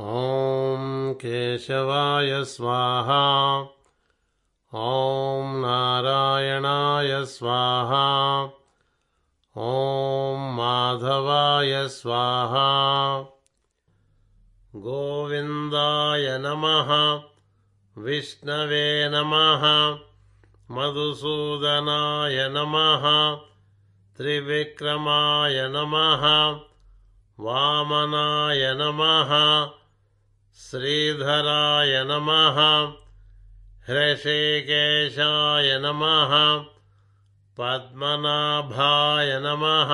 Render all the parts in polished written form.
ఓం కేశవాయ స్వాహా, ఓం నారాయణాయ స్వాహా, ఓం మాధవాయ స్వాహా. గోవిందాయ నమః, విష్ణవే నమః, మధుసూదనాయ నమః, త్రివిక్రమాయ నమః, వామనాయ నమః, శ్రీధరాయ నమః, హృషికేశాయ నమః, పద్మనాభాయ నమః,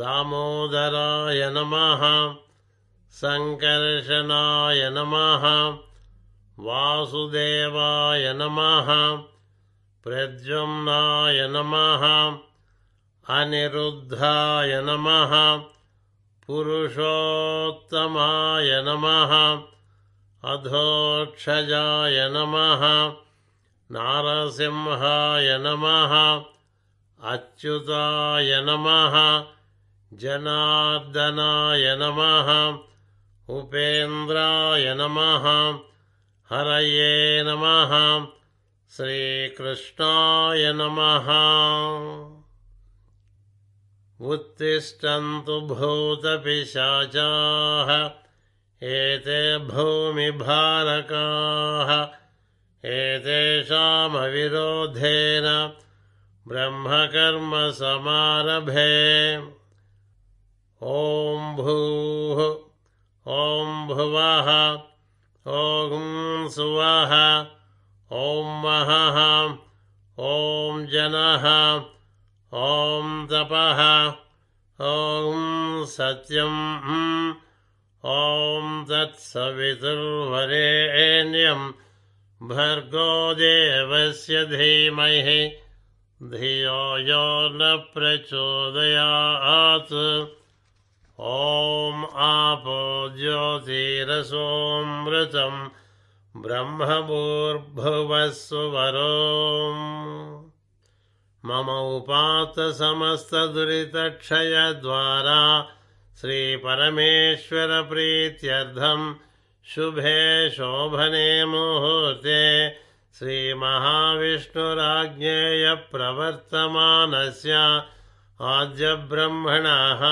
దామోదరాయ నమః, సంకర్షణాయ నమః, వాసుదేవాయ నమః, ప్రద్యుమ్నాయ నమః, అనిరుద్ధాయ నమః, పురుషోత్తమాయ నమః, అధోక్షజాయ నమః, నారసింహాయ నమః, అచ్యుతాయ నమః, జనార్దనాయ నమః, ఉపేంద్రాయ నమః, హరయే నమః, శ్రీకృష్ణాయ నమః. ఉత్తిష్టంతు భూతపిశాచాః, ఏతే భూమిభారకాః, ఏతేషామవిరోధేన బ్రహ్మకర్మ సమారభే. ఓం భూః, ఓం భువః, ఓం సువః, ఓం మహః, ఓం జనః, ఓం తపః, ఓం సత్యం, ఓం తత్సవితుర్వరేణ్యం భర్గో దేవస్య ధీమహి ధియో యో న ప్రచోదయాత్. ఓం ఆపో జ్యోతిరసోమృతం బ్రహ్మభూర్భువస్సువరోం. మమ ఉపాత సమస్తదురితక్షయద్వారా శ్రీపరమేశ్వరప్రీత్యర్థం శుభే శోభనే ముహూర్తే శ్రీమహావిష్ణురాజ్ఞేయ ప్రవర్తమానస్య ఆద్యబ్రహ్మణః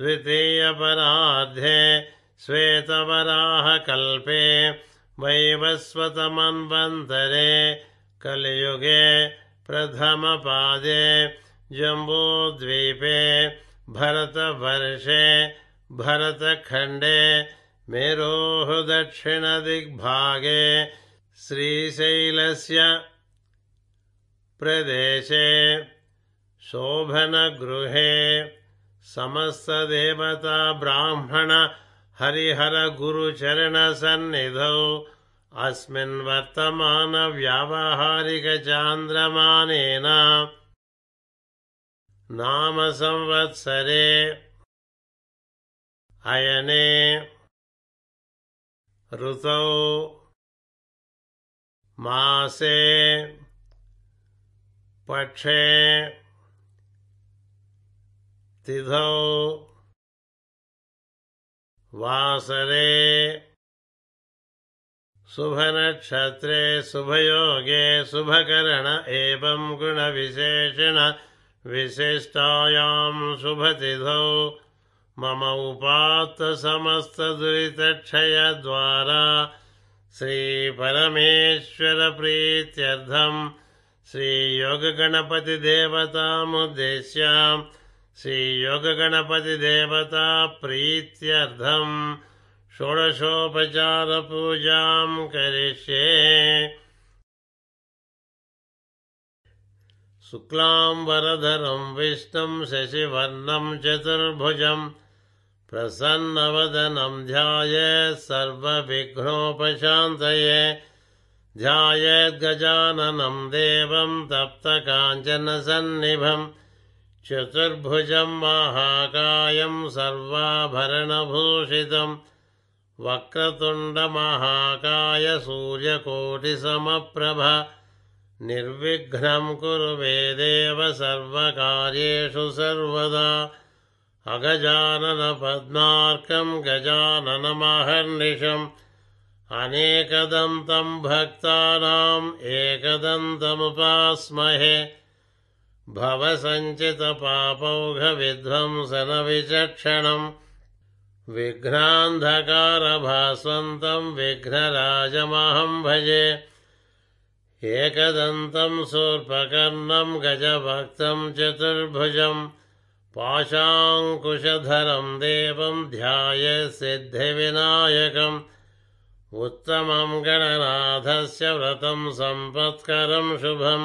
ద్వితీయపరార్ధే శ్వేతవరాహకల్పే వైవస్వతమన్వంతరే కలియుగే ప్రథమపాదే జంబూద్వీపే భరతవర్షే భరతఖండే మేరోః దక్షిణదిగ్భాగే శ్రీశైలస్య ప్రదేశే శోభనగృహే సమస్తదేవతా బ్రాహ్మణ హరిహర గురుచరణసన్నిధౌ అస్మిన్ వర్తమాన వ్యావహారిక చాంద్రమానేన నామ సంవత్సరే అయనే ఋతౌ మాసే పక్షే తిథౌ వాసరే శుభనక్షత్రే శుభయోగే శుభకరణ ఏవం గుణవిశేషణ విశిష్టాయాం శుభతిథౌ. మమ ఉపాత సమస్తదురితక్షయద్వారా శ్రీపరమేశ్వరప్రీత్యర్థం శ్రీయోగగణపతిదేవతాముద్దేశ్య శ్రీయోగగణపతిదేవతాప్రీత్యర్థం షోడశోపచారపూజాం కరిష్యే. శుక్లాం వరధరం విష్ణుం శశివర్ణం చతుర్భుజం ప్రసన్నవదనం ధ్యాయేత్ సర్వవిఘ్నోపశాంతయే. ధ్యాయేత్ గజాననం దేవం తప్తకాంచనసన్నిభం చతుర్భుజం మహాకాయం సర్వాభరణభూషితం వక్రతుండమహాకాయ సూర్యకోటిసమప్రభ. నిర్విఘ్నం కురు మే దేవ సర్వకార్యేషు సర్వదా అగజానన పద్మార్కం గజాననమహర్నిశం అనేకదంతం భక్తానాం ఏకదంతముపాస్మహే భవసంచిత పాపౌఘ విధ్వంసన విచక్షణం విఘ్నాంధకార భాస్వంతం విఘ్నరాజమహం భజే ఏకదంతం శూర్పకర్ణం గజభక్తం చతుర్భుజం పాశాంకుశధరం దేవం ధ్యాయే సిద్ధివినాయకం ఉత్తమం గణనాథస్య వ్రతం సంపత్కరం శుభం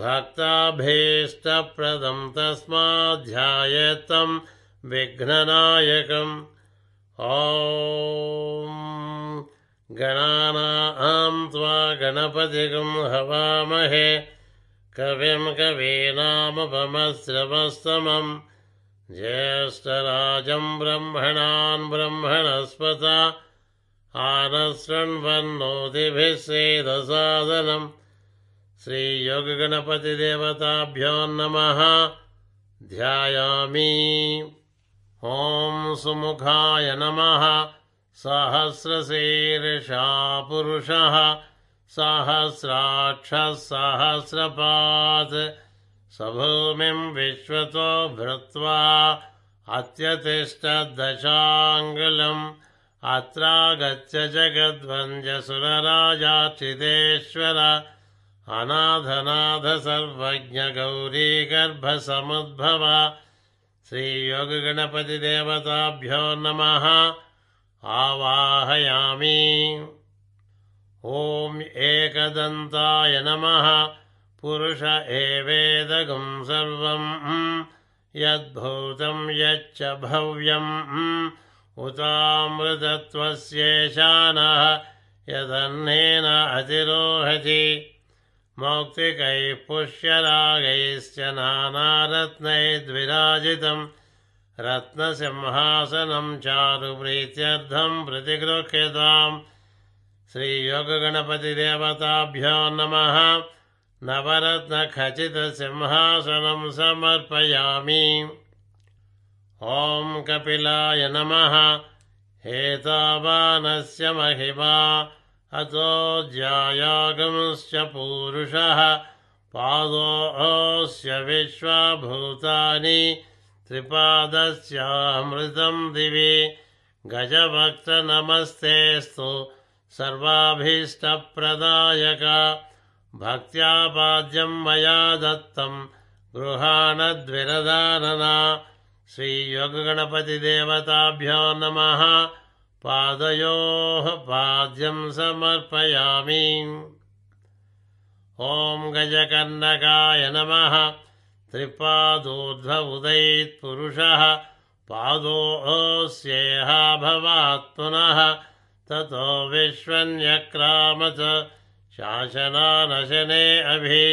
భక్తాభీష్టప్రదం తస్మాధ్యాయేత్తం విఘ్ననాయకం. ఓం గణానాం త్వా గణపతిగం హవామహే కవిం కవీనాముపమశ్రవస్తమం జ్యేష్ఠరాజం బ్రహ్మణాన్ బ్రహ్మణస్పత ఆనశృణ్వన్నోతిభిశ్రేదసాదనం శ్రీయోగగణపతిదేవతాభ్యో నమః. ధ్యాయామి. ఓం సుముఖాయ నమః. సహస్రశీర్షా పురుషః సహస్రాక్ష సహస్రపాత్ సభూమిం విశ్వతో భృత్వా అత్యతిష్టదశాంగుళం అత్రాగత్య జగద్వంద్యసురరాజార్చితేశ్వర అనాథనాథ సర్వజ్ఞ గౌరీ గర్భసముద్భవ శ్రీయోగగణపతిదేవతాభ్యో నమః. ఆవాహయామి. ఓం ఏకదంతాయ నమః. పురుష ఏవేదగం సర్వం యద్భూతం యచ్చ భవ్యం ఉతామృతత్వస్యేషానః యదన్నేన అతిరోహతి మౌక్తికై పుష్యరాగైశ్చ నానారత్నైర్విరాజితం రత్నసింహాసనం చారుప్రీత్యర్థం ప్రతిగృహ్యతాం శ్రీయోగగణపతిదేవతాభ్యో నమః. నవరత్నఖచితసింహాసనం సమర్పయామి. ఓం కపిలాయ నమః. ఏతావానస్య మహిమా అతో జ్యాయాగంశ్చ పూరుషః పాదోస్య విశ్వభూతాని త్రిపాదస్యామృతం దివి గజభక్త నమస్తేస్తు సర్వాభీష్టప్రదాయక భక్త్యా పాద్యం మయా దత్తం గృహాణద్విరదానన శ్రీయోగగణపతిదేవతాభ్యో నమః. పాదయోః పాద్యం సమర్పయామి. ఓం గజకర్ణకాయ నమః. త్రిపాదోర్ధ్వ ఉదయత్ పురుషః పాదోస్యేహ భవాత్ పునః తతో విశ్వన్యక్రామత శాసనానశనే అభి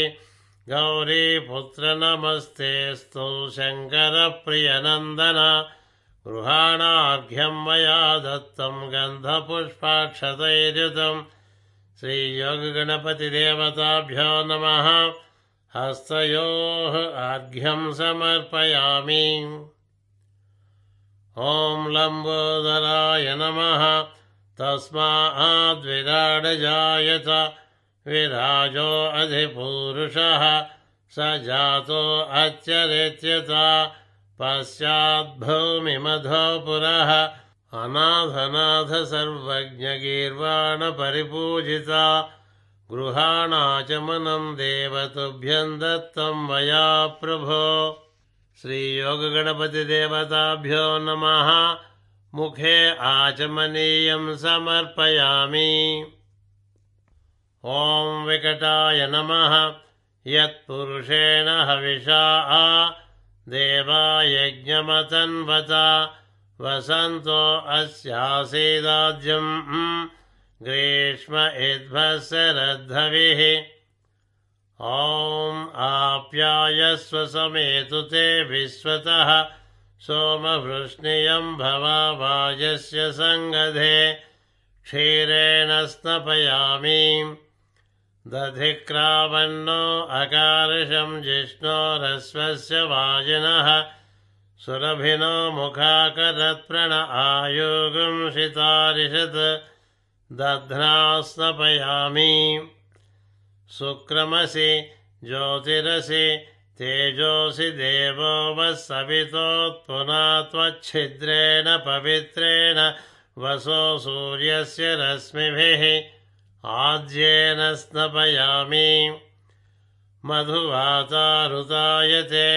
గౌరీపుత్ర నమస్తేస్తు శంకర ప్రియనందన గృహాణార్ఘ్యం మయా దత్తం గంధపుష్పాక్షతైర్యుతం శ్రీయోగగణపతిదేవతాభ్యో నమః. హస్తయోః అర్ఘ్యం సమర్పయామి. ఓం లంబోదరాయ నమః. తస్మాద్విరాడజాయత విరాజో అధిపూరుషః స జాతో అత్యరేత్యత పశ్చాద్భూమిమధోపురః అనాథనాథ సర్వజ్ఞ గీర్వాణ పరిపూజిత గృహాణాచమనం దేవతుభ్యం దత్తం మయా ప్రభో శ్రీయోగగణపతిదేవతాభ్యో నమః. ముఖే ఆచమనీయం సమర్పయామి. ఓం వికటాయ నమః. యత్పురుషేణ హవిషా దేవాయజ్ఞమతన్వత వసంతో అస్యాసీదాజ్యం గ్రీష్మ ఇద్భశరద్ధవిః. ఓం ఆప్యాయస్వ సమేతు తే విశ్వతః సోమవృష్ణియం భవాభాజస్య సంగధే క్షీరేణ స్నపయామి. దధిక్రామన్నో అకార్షం జిష్ణోరస్వస్య వాజినః సురభినో ముఖాకరత్ప్రణ ఆయోగం శితారిషత్ దధ్నాస్తపయామి. శుక్రమసి జ్యోతిరసి తేజోసి దేవో వసవితోత్పునాత్వచ్ఛిద్రేణ పవిత్రేణ వసో సూర్యస్య రశ్మిభిః ఆజ్యేన స్నపయామి. మధువాతారుతాయతే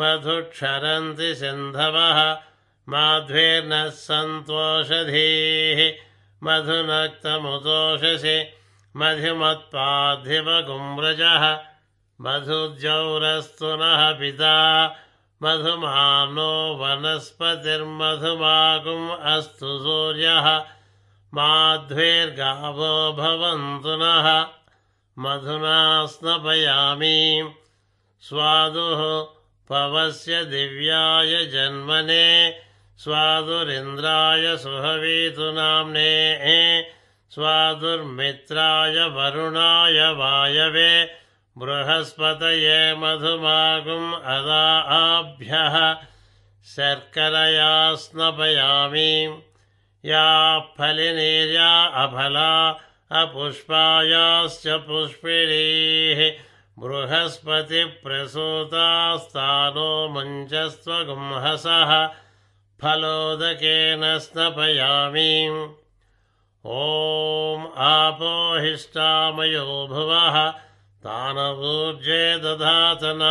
మధుక్షరంతి సింధవః మాధ్వీర్న సంతోషధీః మధునక్తముతోషసి మధుమత్పార్థివగుమ్రజః మధుజౌరస్తు నః పితా మధుమానో వనస్పతిర్మధుమాగుం అస్తు సూర్యః మాధ్వీర్గావో భవంతు నః మధునా స్నపయామి. స్వాదుః పవస్య దివ్యాయ జన్మనే స్వాదురింద్రాయ సుహవీతు నామ్నే స్వాదుర్మిత్రాయ వరుణాయ వాయవే బృహస్పతయే మధుమాగుం అదాభ్యః శర్కరయా స్నపయామి. యా ఫలినీర్యా అఫలా అపుష్పాయాశ్చ పుష్పిణీః బృహస్పతి ప్రసూతాస్తానో మంచస్త్వగుంహసః ఫలోదకేన స్నపయామి. ఓం ఆపోహిష్టామయో భువః తానూర్జే దధాతన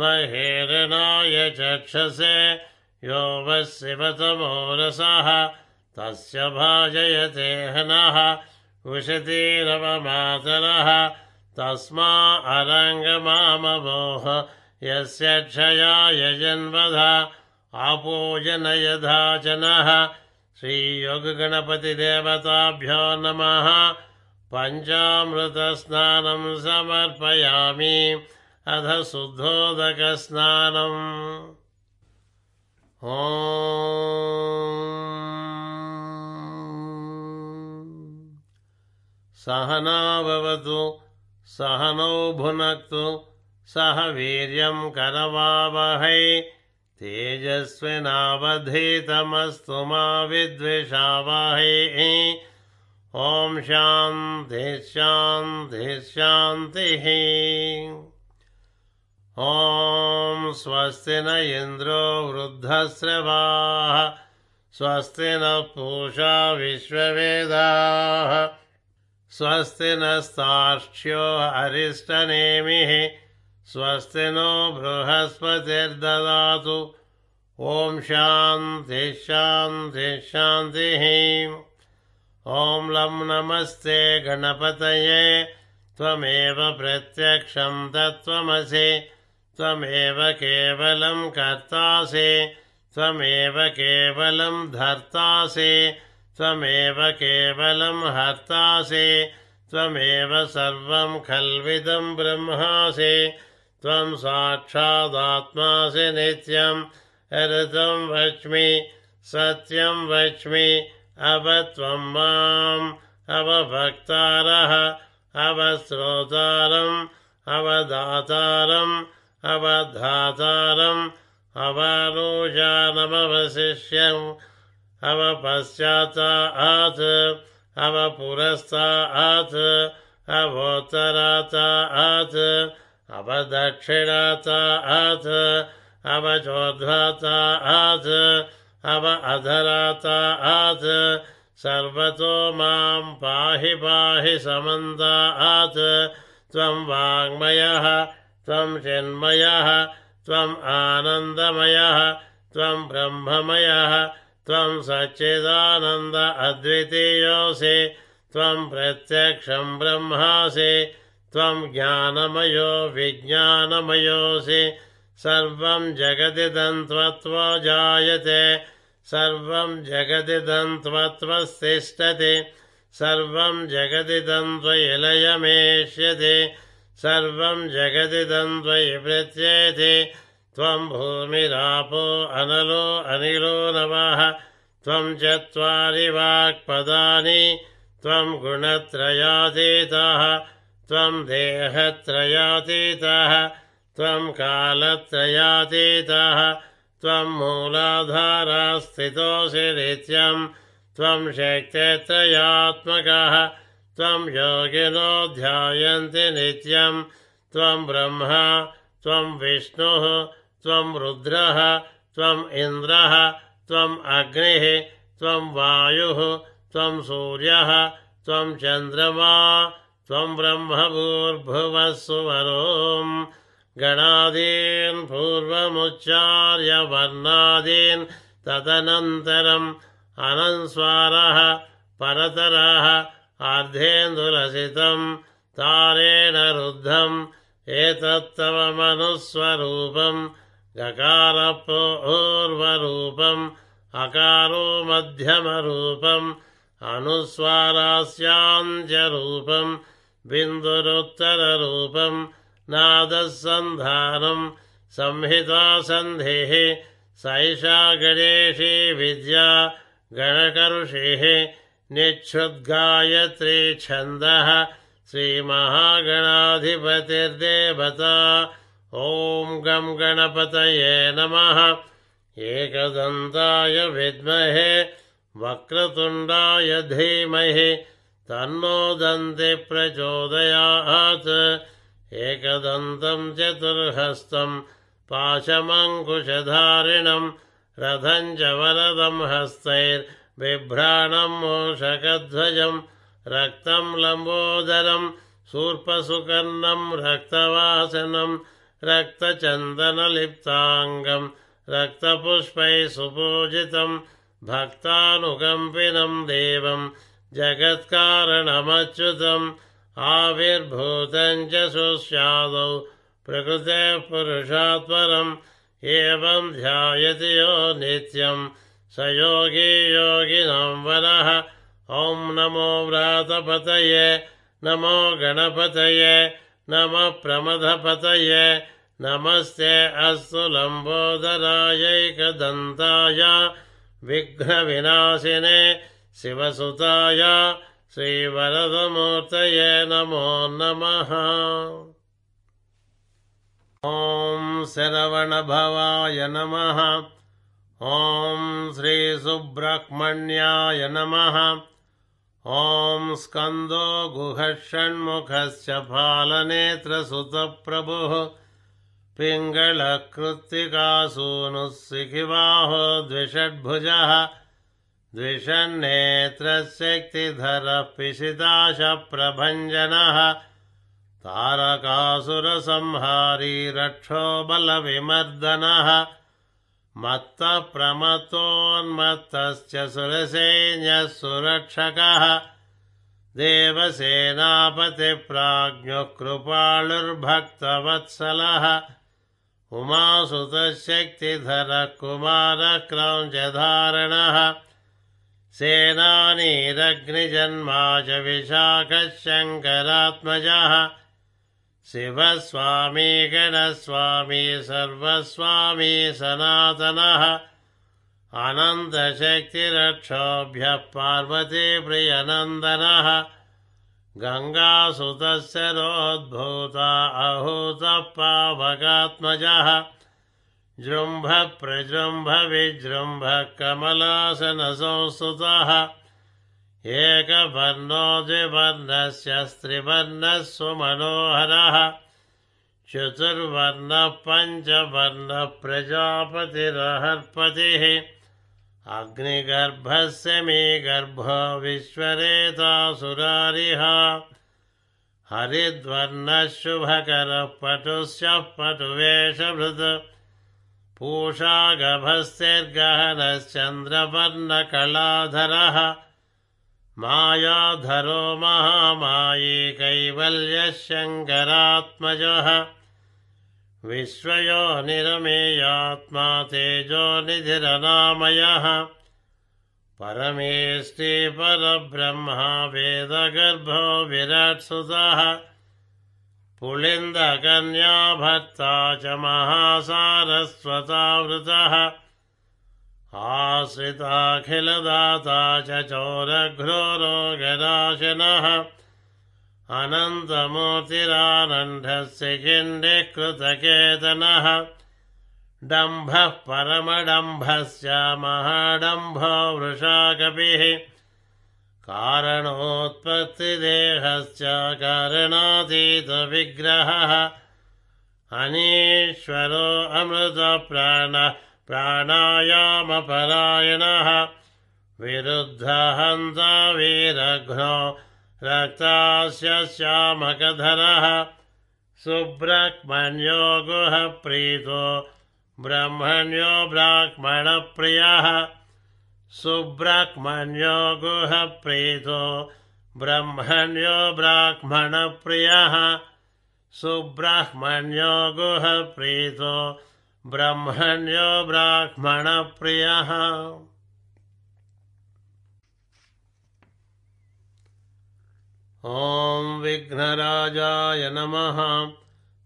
మహేరణాయ చక్షసే యో వశివతమోరసః తస్య భాజయతే హనః ఉషతీరవమాతరః తస్మా అరంగమామవోః యస్య క్షయాయ జన్మధ ఆపోజనయధాచనః. శ్రీయోగగణపతిదేవతాభ్యో నమః. పంచామృతస్నానం సమర్పయామి అథ శుద్ధోదకస్నానం. ఓం సహనా భవతు సహనౌ భునక్తు సహ వీర్యం కరవావహై తేజస్వినావధీతమస్తు మా విద్విషావహై. ఓం శాంతి శాంతి శాంతి. ఓం స్వస్తి న ఇంద్రో వృద్ధశ్రవాః స్వస్తి న పూషా విశ్వవేదాః స్వస్తి నస్తార్క్ష్యో అరిష్టనేమిః స్వస్తి నో బృహస్పతిర్దదాతు. ఓం శాంతి శాంతి శాంతి. ఓం లం నమస్తే గణపతయే త్వమేవ ప్రత్యక్షం తత్వమసి త్వమేవ కేవలం కర్తాసి త్వమేవ కేవలం ధర్తాసి త్వమేవ కేవలం హర్తాసి త్వమేవ సర్వం ఖల్విదం బ్రహ్మాసి త్వం సాక్షాదాత్మాసి నిత్యం ఋతం వచ్మి సత్యం వచ్మి అవత్వం మాం అవభక్తారః అవశ్రోతారం అవదాతారం అవధాతారం అవనూజానమవశిష్యం అవపశ్చాతాత్ అవపురస్తాత్ అవోత్తరాతాత్ అవదక్షిణాతాత్ అవచోర్ధ్వాతాత్ అవ అధరాతాత్ సర్వతో మాం పాహి పాహి సమంతాత్. త్వం వాంగ్మయః త్వం చిన్మయః త్వం ఆనందమయః త్వం బ్రహ్మమయః త్వం సచ్చిదానంద అద్వితీయోసి త్వం ప్రత్యక్షం బ్రహ్మాసి త్వం జ్ఞానమయో విజ్ఞానమయోసి. సర్వం జగదిదం త్వత్వో జాయతే సర్వం జగదిదం త్వత్వస్థిష్టతి సర్వం జగదిదం త్వయిలయమేష్యతి సర్వం జగదిదం త్వయి ప్రత్యేతి. త్వం భూమిరాపో అనలో అనిలో నవః త్వం చత్వారి వాక్పదాని త్వం గుణత్రయాతీతః త్వం దేహత్రయాతీతః త్వం కాలత్రయాతీతః त्वं मूलाधारः स्थितोऽसि नित्यं त्वं शक्ते त्रयात्मकः त्वं योगिनो ध्यायन्ति नित्यं त्वं ब्रह्मा त्वं विष्णुः त्वं रुद्रः त्वम् इन्द्रः त्वम् अग्निः त्वं वायुः त्वं सूर्यः त्वं चन्द्रमा त्वं ब्रह्मभूर्भुवः सुवरों गणादीन् पूर्वमुच्चार्य वर्णादीन् तदनन्तरम् अनन्स्वारः परतरः अर्धेन्दुलसितं तारेण रुद्धम् एतत्तव मनुस्वरूपं गकारपूर्वरूपम् अकारो मध्यमरूपम् अनुस्वारास्यान्त्यरूपं बिन्दुरुत्तररूपं नादः सन्धानं संहिता सन्धेः सैषा गणेशी विद्या गणकरुषेः निच्छुद्गायत्री छन्दः श्रीमहागणाधिपतिर्देवता ॐ गं गणपतये नमः एकदन्ताय विद्महे वक्रतुण्डाय धीमहि तन्नो दन्तिः प्रचोदयात् एकदन्तं चतुर्हस्तं पाशमङ्कुशधारिणं रथं च वरदं हस्तैर्बिभ्राणं मूषकध्वजं रक्तं लम्बोदरं शूर्पसुकर्णं रक्तवासनं रक्तचन्दनलिप्ताङ्गं रक्तपुष्पैः सुपूजितम् भक्तानुकम्पिनं देवं जगत्कारणमच्युतम् आविर्भूतं च सुस्यादौ प्रकृतेः पुरुषात्परम् एवं ध्यायति यो नित्यं स योगी योगिनां वरः। ॐ नमो व्रातपतये नमो गणपतये नमः प्रमथपतये नमस्ते अस्तु लम्बोदरायैकदन्ताय विघ्नविनाशिने शिवसुताय श्रीवरदमूर्तये नमो नमः। ॐ शरवणभवाय नमः। ॐ श्रीसुब्रह्मण्याय नमः। ॐ स्कन्दो गुहषण्मुखश्च फालनेत्रसुतप्रभुः पिङ्गलकृत्तिकासूनुस्सिखिबाहो द्विषड्भुजः द्विषन्नेत्रशक्तिधरः पिशिताशप्रभञ्जनः तारकासुरसंहारी रक्षोबलविमर्दनः मत्तप्रमत्तोन्मत्तश्च सुरसैन्यः सुरक्षकः देवसेनापतिप्राज्ञः कृपालुर्भक्तवत्सलः उमासुतशक्तिधरः कुमारक्रौञ्चधारणः सेनानीरग्निजन्मा च विशाखः शङ्करात्मजः शिवस्वामी गणस्वामी सर्वस्वामी सनातनः अनन्तशक्तिरक्षोभ्यः पार्वतीप्रियनन्दनः गङ्गासुतस्य रोद्भूता आहूतः पावकात्मजः जृम्भ प्रजृम्भ विजृम्भ कमलासनसंस्तुतः एकवर्णो द्विवर्णस्य स्त्रिवर्णः सुमनोहरः चतुर्वर्णः पञ्चवर्णः प्रजापतिरहर्पतिः अग्निगर्भस्य मे गर्भो विश्वरेतासुरारिः हरिद्वर्णः शुभकरः पटुस्य पटुवेशभृत् पूषा गभस्तिर्गहनश्चन्द्रवर्णकलाधरः मायाधरो महामायी कैवल्यः शङ्करात्मजः विश्वयोनिरमेयात्मा तेजोनिधिरनामयः परमेष्टि परब्रह्मा वेदगर्भो विराट्सुतः पुलिन्दकन्या भर्ता च महासारस्वतावृतः आश्रिताखिलदाता च चोरघ्नो रोगनाशनः अनन्तमूर्तिरानन्दस्य किण्डिः कृतकेतनः డంభః పరమడంభస్య మహాడంభో వృషా కపిః కారణోత్పత్తిదేహస్య కారణాతీత విగ్రహః అనీశ్వరో అమృత ప్రాణః ప్రాణాయామపరాయణః విరుద్ధహంత వీరఘ్నో రక్తాస్య శ్యామకధరః సుబ్రహ్మణ్యో గుహ ప్రీతో బ్రహ్మణ్యో బ్రాహ్మణ ప్రియః సుబ్రహ్మణ్యో గుహ ప్రీతో బ్రహ్మణ్యో బ్రాహ్మణ ప్రియః సుబ్రహ్మణ్యో గుహ ప్రీతో బ్రహ్మణ్యో బ్రాహ్మణ ప్రియః. ఓం విఘ్నరాజాయ నమః.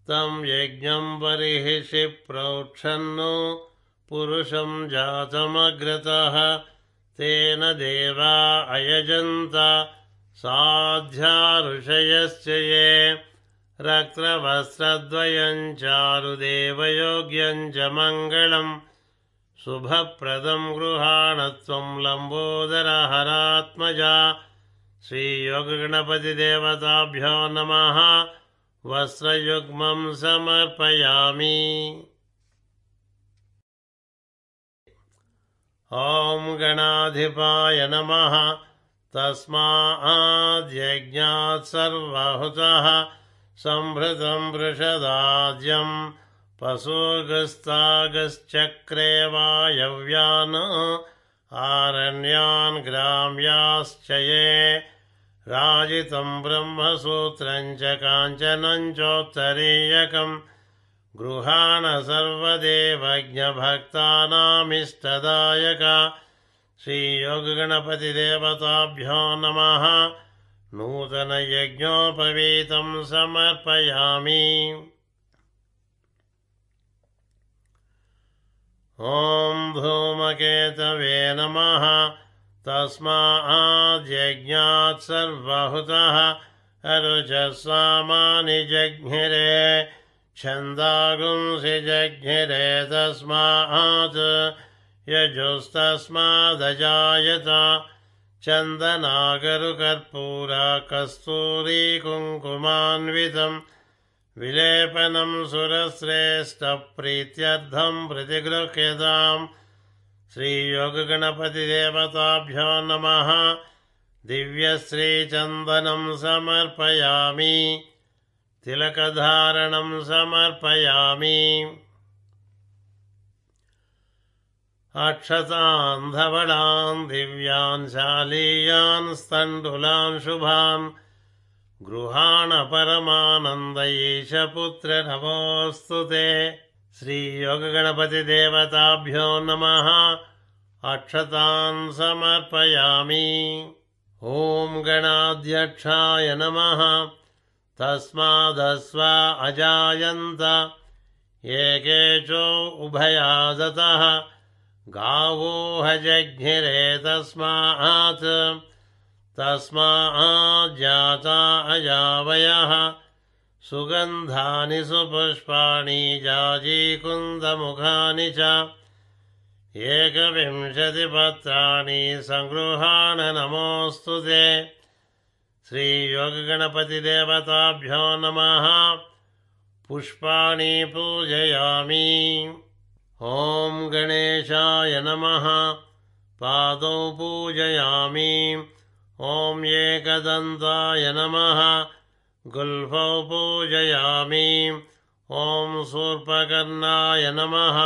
తం యజ్ఞం బర్హిషి ప్రోక్షన్నో పురుషం జాతమగ్రతః తేన దేవా అయజంత సాధ్యా ఋషయశ్చ యే రక్తవస్త్రద్వయం చారుదేవయోగ్యం చ మంగళం శుభప్రదం గృహాణత్వం లంబోదరహరాత్మజ శ్రీయోగగణపతిదేవతాభ్యో నమః. వస్త్రయుగ్మం సమర్పయామి. ఓం గణాధిపాయ నమః. తస్మాద్యజ్ఞాత్ సర్వహుతః సంభృతం వృషదాద్యం పశూగస్తాగశ్చక్రే వాయవ్యాన్ ఆరణ్యాన్ గ్రామ్యాశ్చయే రాజితం బ్రహ్మసూత్రం చ కాంచనం చోత్తరీయకం గృహాణ సర్వదేవజ్ఞ భక్తానామిష్టదాయక శ్రీయోగగణపతిదేవతాభ్యో నమః. నూతనయజ్ఞోపవీతం సమర్పయామి. ఓం ధూమకేతవే నమః. తస్మాద్యజ్ఞాత్ సర్వహుతః అరుజస్సామాని జజ్ఞిరే ఛందాగుంసి జజ్ఞిరే తస్మాత్ యజుస్తస్మాదజాయత చందనాగరుకర్పూర కస్తూరీ కుంకుమాన్వితం విలేపనం సురశ్రేష్ట ప్రీత్యర్థం ప్రతిగృహ్యతాం శ్రీయోగగణపతిదేవతాభ్యో నమః. దివ్యశ్రీచందనం సమర్పయామి. తిలకధారణం సమర్పయామి. అక్షతాన్ ధవళాన్ దివ్యాన్ శాలీయాన్ స్తండులాన్ శుభాన్ గృహాణ పరమానందయేష పుత్ర నమోస్తు తే శ్రీయోగగణపతిదేవతాభ్యో నమః. అక్షతాన్ సమర్పయామి. ఓం గణాధ్యక్షాయ నమః. తస్మాదస్వ అజాయంత ఏకేచో ఉభయాదతః గావో హజగ్నిరే తస్మాత్ తస్మాజ్జాతా అజావయః సుగంధాని సుపుష్పాణి జాజీకుందముఖాని చ ఏకవింశతి పత్రాణి సంగృహాణ నమోస్తు తే శ్రీయోగగణపతిదేవతాభ్యో నమః. పుష్పాణి పూజయామి. ఓం గణేశాయ నమః. పాదౌ పూజయామి. ఓం ఏకదంతాయ నమః. గుల్ఫౌ పూజయామి. ఓం శూర్పకర్ణాయ నమః.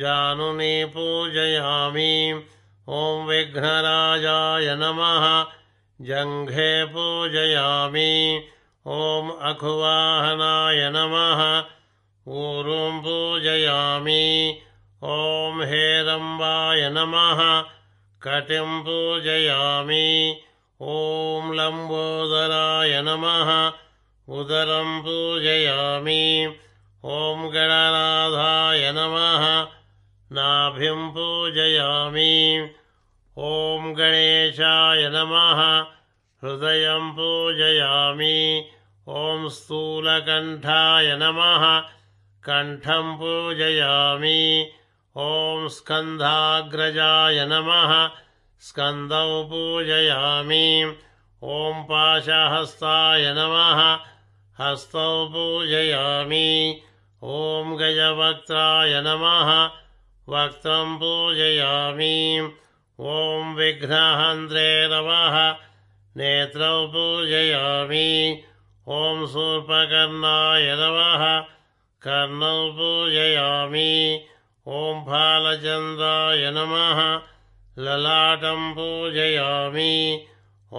జానుని పూజయామి. ఓం విఘ్నరాజాయ నమః. జంఘే పూజయామి. ఓం అఖువాహనాయ నమః. ఊరుం పూజయామి. ఓం హేరంబాయ నమః. కటిం పూజయామి. ఓం లంబోదరాయ నమః. ఉదరం పూజయామి. ఓం గణనాథాయ నమః. నాభిం పూజయామి. ఓం గణేశాయ నమః. హృదయం పూజయామి. ఓం స్థూలకంఠాయ నమః. కంఠం పూజయామి. ఓం స్కంధాగ్రజాయ నమః. స్కందౌ పూజయామి. ఓం పాశహస్తాయ నమః. హస్తౌ పూజయామి. ఓం గజవక్త్రాయ నమః. వక్త్రం పూజయామి. ఓం విఘ్నహంత్రే నమః. నేత్రౌ పూజయామి. ఓం శూర్పకర్ణాయ నమః. కర్ణౌ పూజయామి. ఓం ఫాలచంద్రాయ నమః. లలాటం పూజయామి.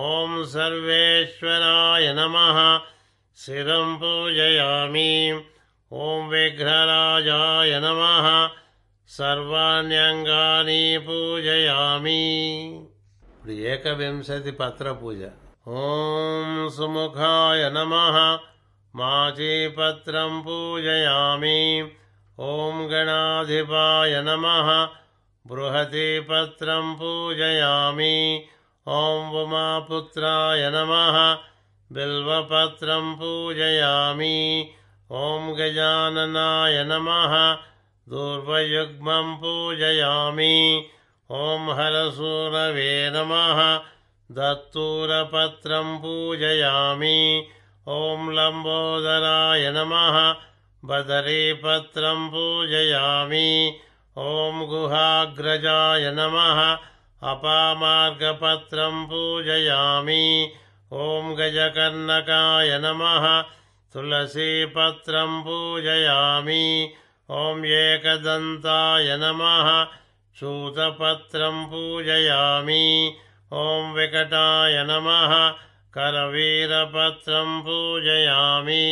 ఓం సర్వేశ్వరాయ నమః. శిరం పూజయామి. ఓం విఘ్నరాజాయ నమః. సర్వాణ్యంగాని పూజయామి. ఇప్పుడు ఏకవింశతి పత్ర పూజ. ఓం సుముఖాయ నమః. మాచీపత్రం పూజయామి. ఓం గణాధిపాయ నమః. బృహతీపత్రం పూజయామి. ఓం ఉమాపుత్రాయ నమః. బిల్వపత్రం పూజయామి. ఓం గజాననాయ నమః. దూర్వయుగ్మం పూజయామి. ఓం హరసూరవే నమః. దత్తూరపత్రం పూజయామి. ఓం లంబోదరాయ నమః. బదరీపత్రం పూజయామి. ఓం గుహాగ్రజాయ నమః. అపామార్గపత్రం పూజయామి. ఓం గజకర్ణకాయ నమః. తులసీపత్రం పూజయామి. ఓం ఏకదంతాయ నమః. చూతపత్రం పూజయామి. ఓం వికటాయ నమః. కరవీరపత్రం పూజయామి.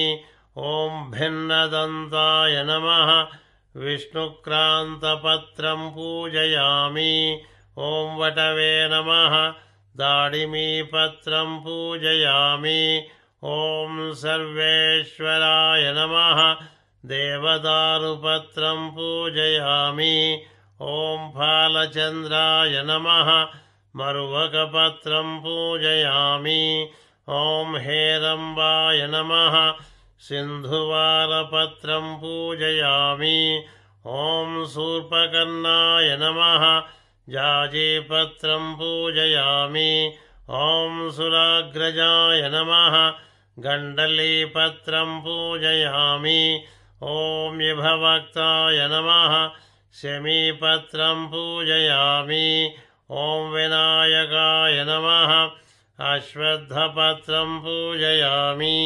ఓం భిన్నదంతాయ నమః. విష్ణుక్రాంతపత్రం పూజయామి. ఓం వటవే నమః. దాడిమీపత్రం పూజయామి. ఓం సర్వేశ్వరాయ నమః. దేవదారుపత్రం పూజయామి. ఓం ఫాలచంద్రాయ నమః. మరువకపత్రం పూజయామి. ఓం హేరంబాయ నమః. సింధువారపత్రం పూజయామి. ఓం శూర్పకర్ణాయ నమః. జాజీపత్రం పూజయామి. ఓం సురాగ్రజాయ నమః. గండలీపత్రం పూజయామి. ఓం విభవక్తాయ నమః. శమీపత్రం పూజయామి. ఓం వినాయకాయ నమః. అశ్వత్థపత్రం పూజయామి.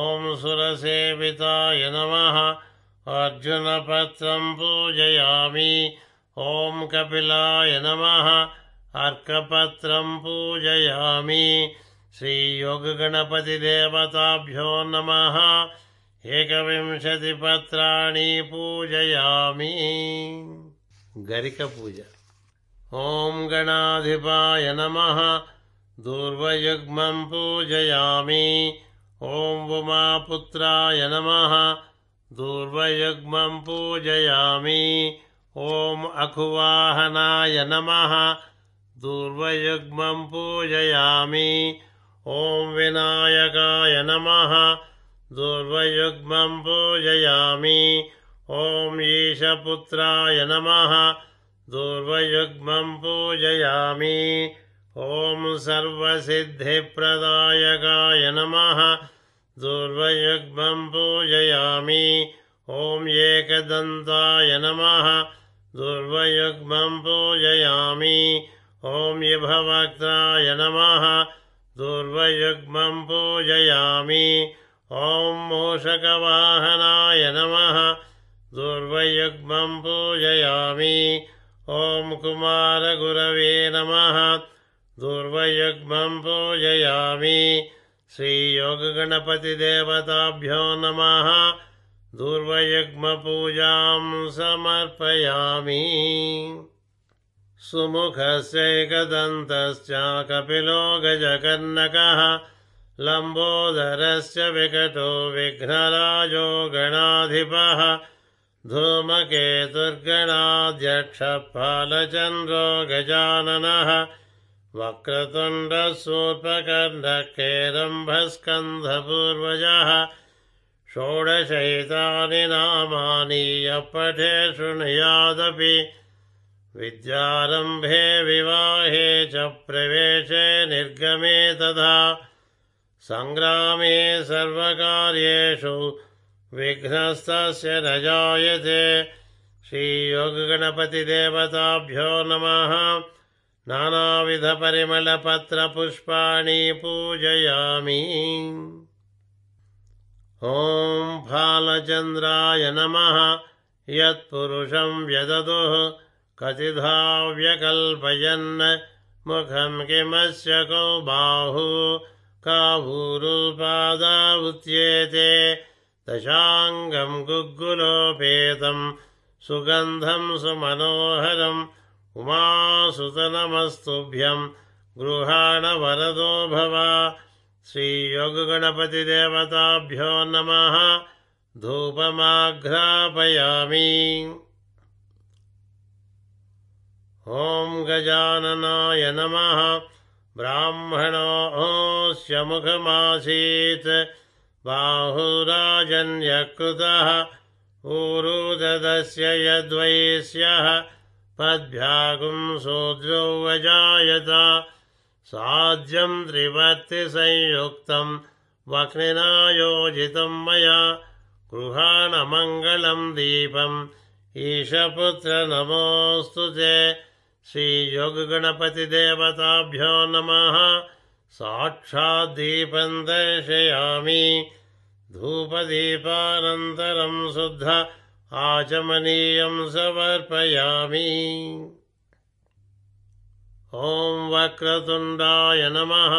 ఓం సురసేవితాయ నమః. అర్జునపత్రం పూజయామి. ఓం కపిలాయ నమః. అర్కపత్రం పూజయామి. శ్రీయోగగణపతిదేవతాభ్యో నమః. ఏకవింశతి పత్రాణి పూజయామి. గరిక పూజ. ఓం గణాధిపాయ నమః. దూర్వయుగ్మం పూజయామి. ఓం ఉమాపుత్రాయ నమః. దూర్వయుగ్మం పూజయామి. ఓం అఖువాహనాయ నమః. దూర్వయుగ్మం పూజయామి. ఓం వినాయకాయ నమః. దూర్వయుగ్మం పూజయామి. ఓం ఈశపుత్రాయ నమః. దూర్వయుగ్మం పూజయామి. ఓం సర్వసిద్ధిప్రదాయకాయ నమః. దూర్వయుగ్మం పూజయామి. ఓం ఏకదంతాయ నమః. దూర్వయుగ్మం పూజయామి. ఓం విభవక్తాయ నమః. దూర్వయుగ్మం పూజయామి. ఓం మూషకవాహనాయ నమః. దూర్వయుగ్మం పూజయామి. ఓం కుమారగురవే నమః. దూర్వయుగ్మం పూజయామి. శ్రీయోగగణపతిదేవతాభ్యో నమః. దూర్వయుగ్మపూజాం సమర్పయామి. సుముఖస్యైకదంతస్య కపిలో గజకర్ణకః లంబోదరస్య వికటో విఘ్నరాజో గణాధిపః ధూమకేతుర్గణాధ్యక్షః ఫాలచంద్రో గజాననః వక్రతుండశూర్పకర్ణకేరంభస్కంధపూర్వజః షోడశైతాని నామాని అప్పఠే శృణుయాదపి విద్యారంభే వివాహే చ ప్రవేశే నిర్గమే తథా సంగ్రామే సర్వకార్యేషు విఘ్నస్తస్య న జాయతే. శ్రీ యోగగణపతి దేవతాభ్యో నమః. నానావిధ పరిమళ పత్ర పుష్పాణి పూజయామి. ఓం ఫాలచంద్రాయ నమః. యత్పురుషం వ్యదదుః కతిధా వ్యకల్పయన్ ముఖం కిమస్య కో బాహు కా భూరుపాదాఉచ్యేతే. దశాంగం గుగ్గులోపేతం సుగంధం సుమనోహరం ఉమాసుతనమస్తుభ్యం గృహాణ వరదో భవ. శ్రీయోగగణపతిదేవతాభ్యో నమః. ధూపమాఘ్రాపయామి. ఓం గజాననాయ నమః. బ్రాహ్మణోస్య ముఖమాసీత్ బాహురాజన్యకృతః ఊరుదదస్య యద్వైస్యః పద్భ్యాగుం శూద్రో వజాయత. సాధ్యం త్రివర్తి సంయుక్తం వక్నినా యోజితం మయా గృహాణమంగళం దీపం ఈశపుత్ర నమోస్తుతే. శ్రీయోగగణపతిదేవతాభ్యో నమః. సాక్షాత్ దీపం దర్శయామి. ధూపదీపానంతరం శుద్ధ ఆచమనీయం సమర్పయామి. ఓం వక్రతుండాయ నమః.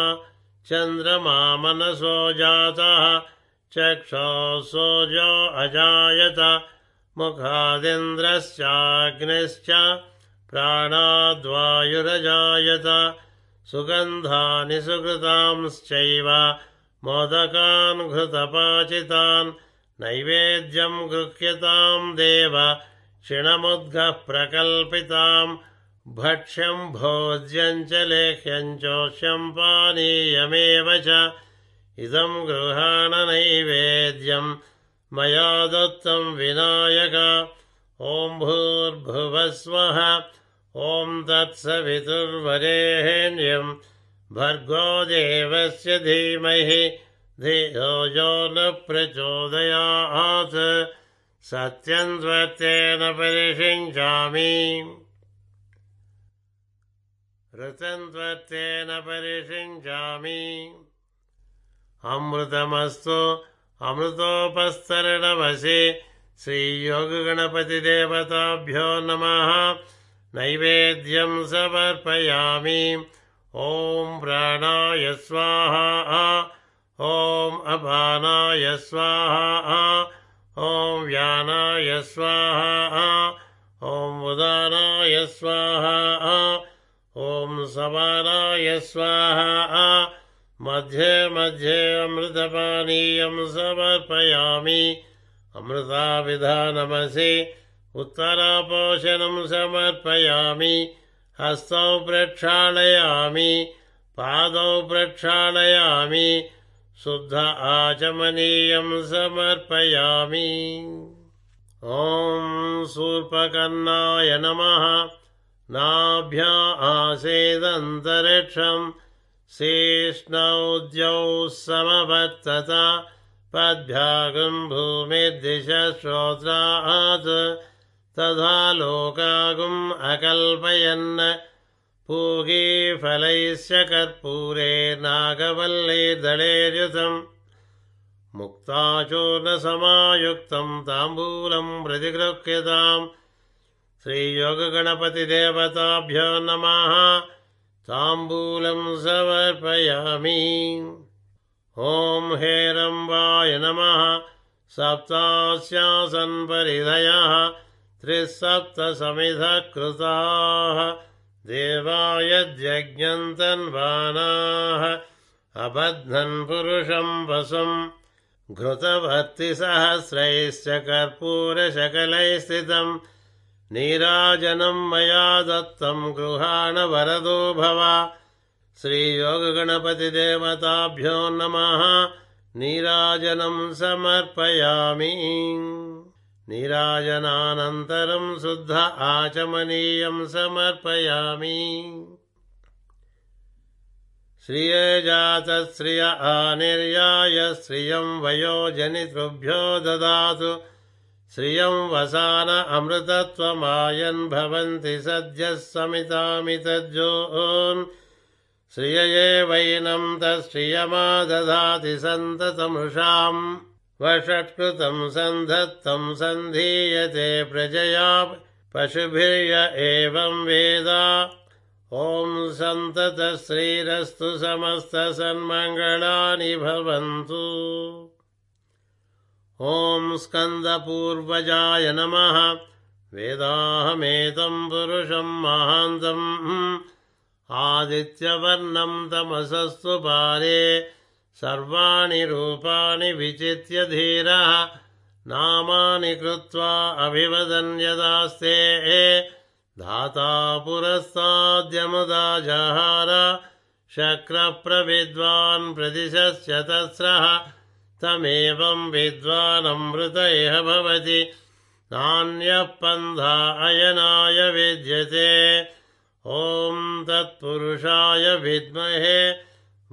చంద్రమామనసో జాతః చక్షుసోజో అజాయత ముఖాదింద్రశ్చాగ్నిశ్చ ప్రాణాద్వాయురజాయత. సుగంధాని సుకృతాంశ్చైవ మోదకాన్ ఘృతపాచితాన్ నైవేద్యం గృహ్యతాం దేవ క్షిణముద్గః ప్రకల్పితాం. భక్ష్యం భోజ్యం చ లేహ్యం చోష్యం పానీయమేవ చ. ఇదం గృహాణ నైవేద్యం మయా దత్తం వినాయక. ఓం భూర్భువః స్వః. ఓం తత్సవితుర్వరేణ్యం భర్గో దేవస్య ధీమహి ధియో యో న ప్రచోదయాత్. సత్యం త్వత్తేన పరిషించామి. ఋతం త్వత్తేన పరిషించామి. అమృతమస్తు అమృతోపస్తరణమసి. శ్రీయోగగణపతిదేవతాభ్యో నమః. నైవేద్యం సమర్పయామి. ఓం ప్రాణాయ స్వాహా. ఓం అపానాయ స్వాహా. ఓం వ్యానాయ స్వాహా. ఓం ఉదానాయ స్వాహా. ఓం సమానాయ స్వాహా. మధ్యే మధ్యే అమృతపానీయం సమర్పయామి. అమృతాభిధానమసి. ఉత్తరాపోషణం సమర్పయామి. హస్తౌ ప్రక్షాళయామి. పాదౌ ప్రక్షాళయామి. శుద్ధ ఆచమనీయం సమర్పయామి. ఓం శూర్పకర్ణాయ నమః. నాభ్యా ఆసేదంతరిక్షం శీష్ణౌద్యౌ సమవర్తత పద్భ్యాగం భూమిర్దిశ శ్రోత్రాత్ తథా లోకాగుం అకల్పయన్. పూగీ ఫలైశ్చ కర్పూరే నాగవల్లీర్దళేర్యుతం ముక్తాచూర్ణసమాయుక్తం తాంబూలం ప్రతిగృహ్యతాం. శ్రీయోగగణపతిదేవతాభ్యో నమః. తాంబూలం సమర్పయామి. ఓం హేరంబాయ నమః. సప్తాస్యాసన్ పరిధయః త్రిసప్తసమిధ కృతాః దేవాయ జజ్ఞంతన్వానాః అబధ్నన్ పురుషం వసం. ఘృతభర్తిసహస్రైశ్చ కర్పూరశకలైఃస్థితం నీరాజనం మయా దత్తం గృహాణ వరదో భవ. శ్రీయోగగణపతిదేవతాభ్యో నమః. నీరాజనం సమర్పయామి. నీరాజనానంతరం శుద్ధ ఆచమనీయం సమర్పయామి. శ్రియ జాత శ్రియ ఆనిర్యాయ శ్రియం వయోజనితృభ్యో దదాతు. శ్రియం వసాన అమృతత్వమాయన్ భవంతి సద్యః సమితామితజ్జోన్. శ్రియయే వైనం తశ్రియమా దదాతి సంతతమృషాం. వషట్కృతం సంధత్తం సంధీయతే ప్రజయా పశుభిర్య ఏవం వేద. ఓం సంతతశ్రీరస్తు సమస్త సన్మంగళాని భవంతు. ఓం స్కందపూర్వజాయ నమః. వేదాహమేతం పురుషం మహాంతం ఆదిత్యవర్ణం తమసస్తు పారే. సర్వాణి రూపాణి విచిత్య ధీరః నామాని కృత్వా అభివదన్ యదాస్తే. ధాతా పురస్తాద్యముదా జహార శక్రప్రవిద్వాన్ ప్రతిశస్యతస్రః. తమేవం విద్వానమృత ఇహ భవతి నాణ్యః పంథా అయనాయ విద్యతే. ఓం తత్పురుషాయ విద్మహే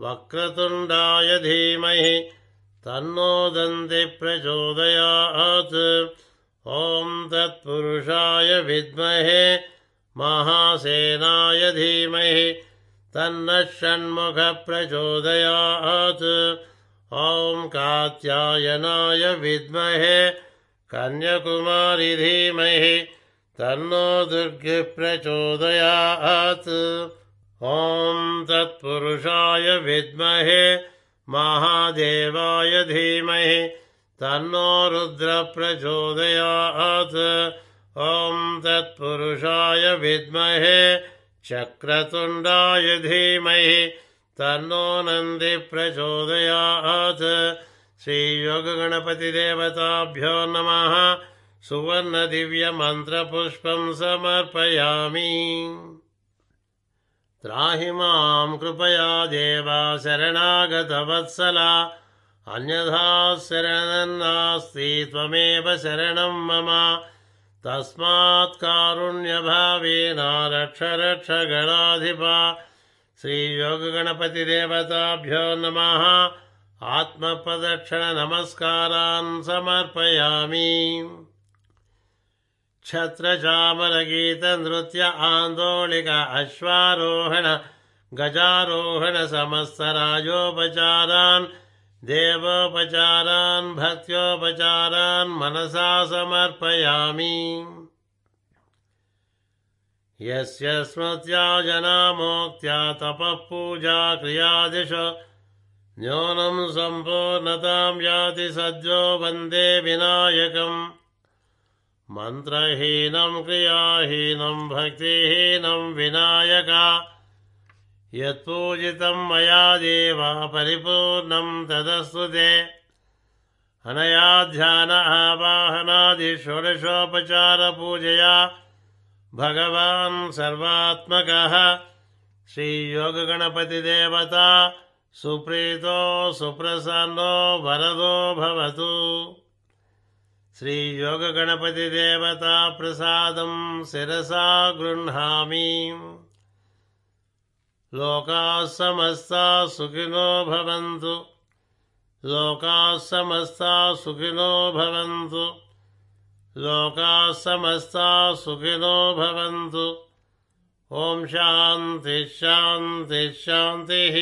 వక్రతుండాయ ధీమహి తన్నో దంతి ప్రచోదయాత్. ఓం తత్పురుషాయ విద్మహే మహాసేనాయ ధీమహి తన్నో షణ్ముఖ ప్రచోదయాత్. ఓం కాత్యాయనాయ విద్మహే కన్యాకుమారి ధీమహి తన్నో దుర్గే ప్రచోదయాత్. ఓం తత్పురుషాయ విద్మహే మహాదేవాయ ధీమహి తన్నో రుద్ర ప్రచోదయాత్. ఓం తత్పురుషాయ విద్మహే చక్రతుండాయ ధీమహి తన్నో నంది ప్రచోదయాత్. శ్రీయోగగణపతిదేవతాభ్యో నమః. సువర్ణదివ్యమంత్రపుష్పం సమర్పయామి. త్రాహి మాం కృపయా దేవ శరణాగతవత్సల. అన్యథా శరణం నాస్తి త్వమేవ శరణం మమ. తస్మాత్ కారుణ్యభావేన రక్ష రక్ష గణాధిప. శ్రీయోగగణపతిదేవతాభ్యో నమః. ఆత్మప్రదక్షిణ నమస్కారాన్ సమర్పయామి. ఛత్రచామరగీతనృత్య ఆందోళిక అశ్వారోహణ గజారోహణ సమస్తరాజోపచారాన్ దేవోపచారాన్ భక్త్యోపచారాన్ మనసా సమర్పయామి. యస్య స్మృత్యా జనా మోక్త్యా తపః పూజా క్రియాదిషు న్యూనం సంపూర్ణతాం యాతి సద్యో వందే వినాయకం. మంత్రహీనం క్రియాహీనం భక్తిహీనం వినాయక. యత్పూజితం మయా దేవ పరిపూర్ణం తదస్తు తే. అనయా ధ్యాన ఆవాహనాది షోడశోపచార పూజయా భగవాన్ సర్వాత్మకః. శ్రీయోగగణపతిదేవత సుప్రీతో సుప్రసన్నో వరదో భవతు. శ్రీయోగగణపతిదేవతా ప్రసాదం శిరసా గృహ్ణామి. లోకాః సమస్తాః సుఖినో భవంతు. లోకాః సమస్తాః సుఖినో భవంతు. లోకాః సమస్తాః సుఖినో భవంతు. ఓం శాంతి శాంతి శాంతిః.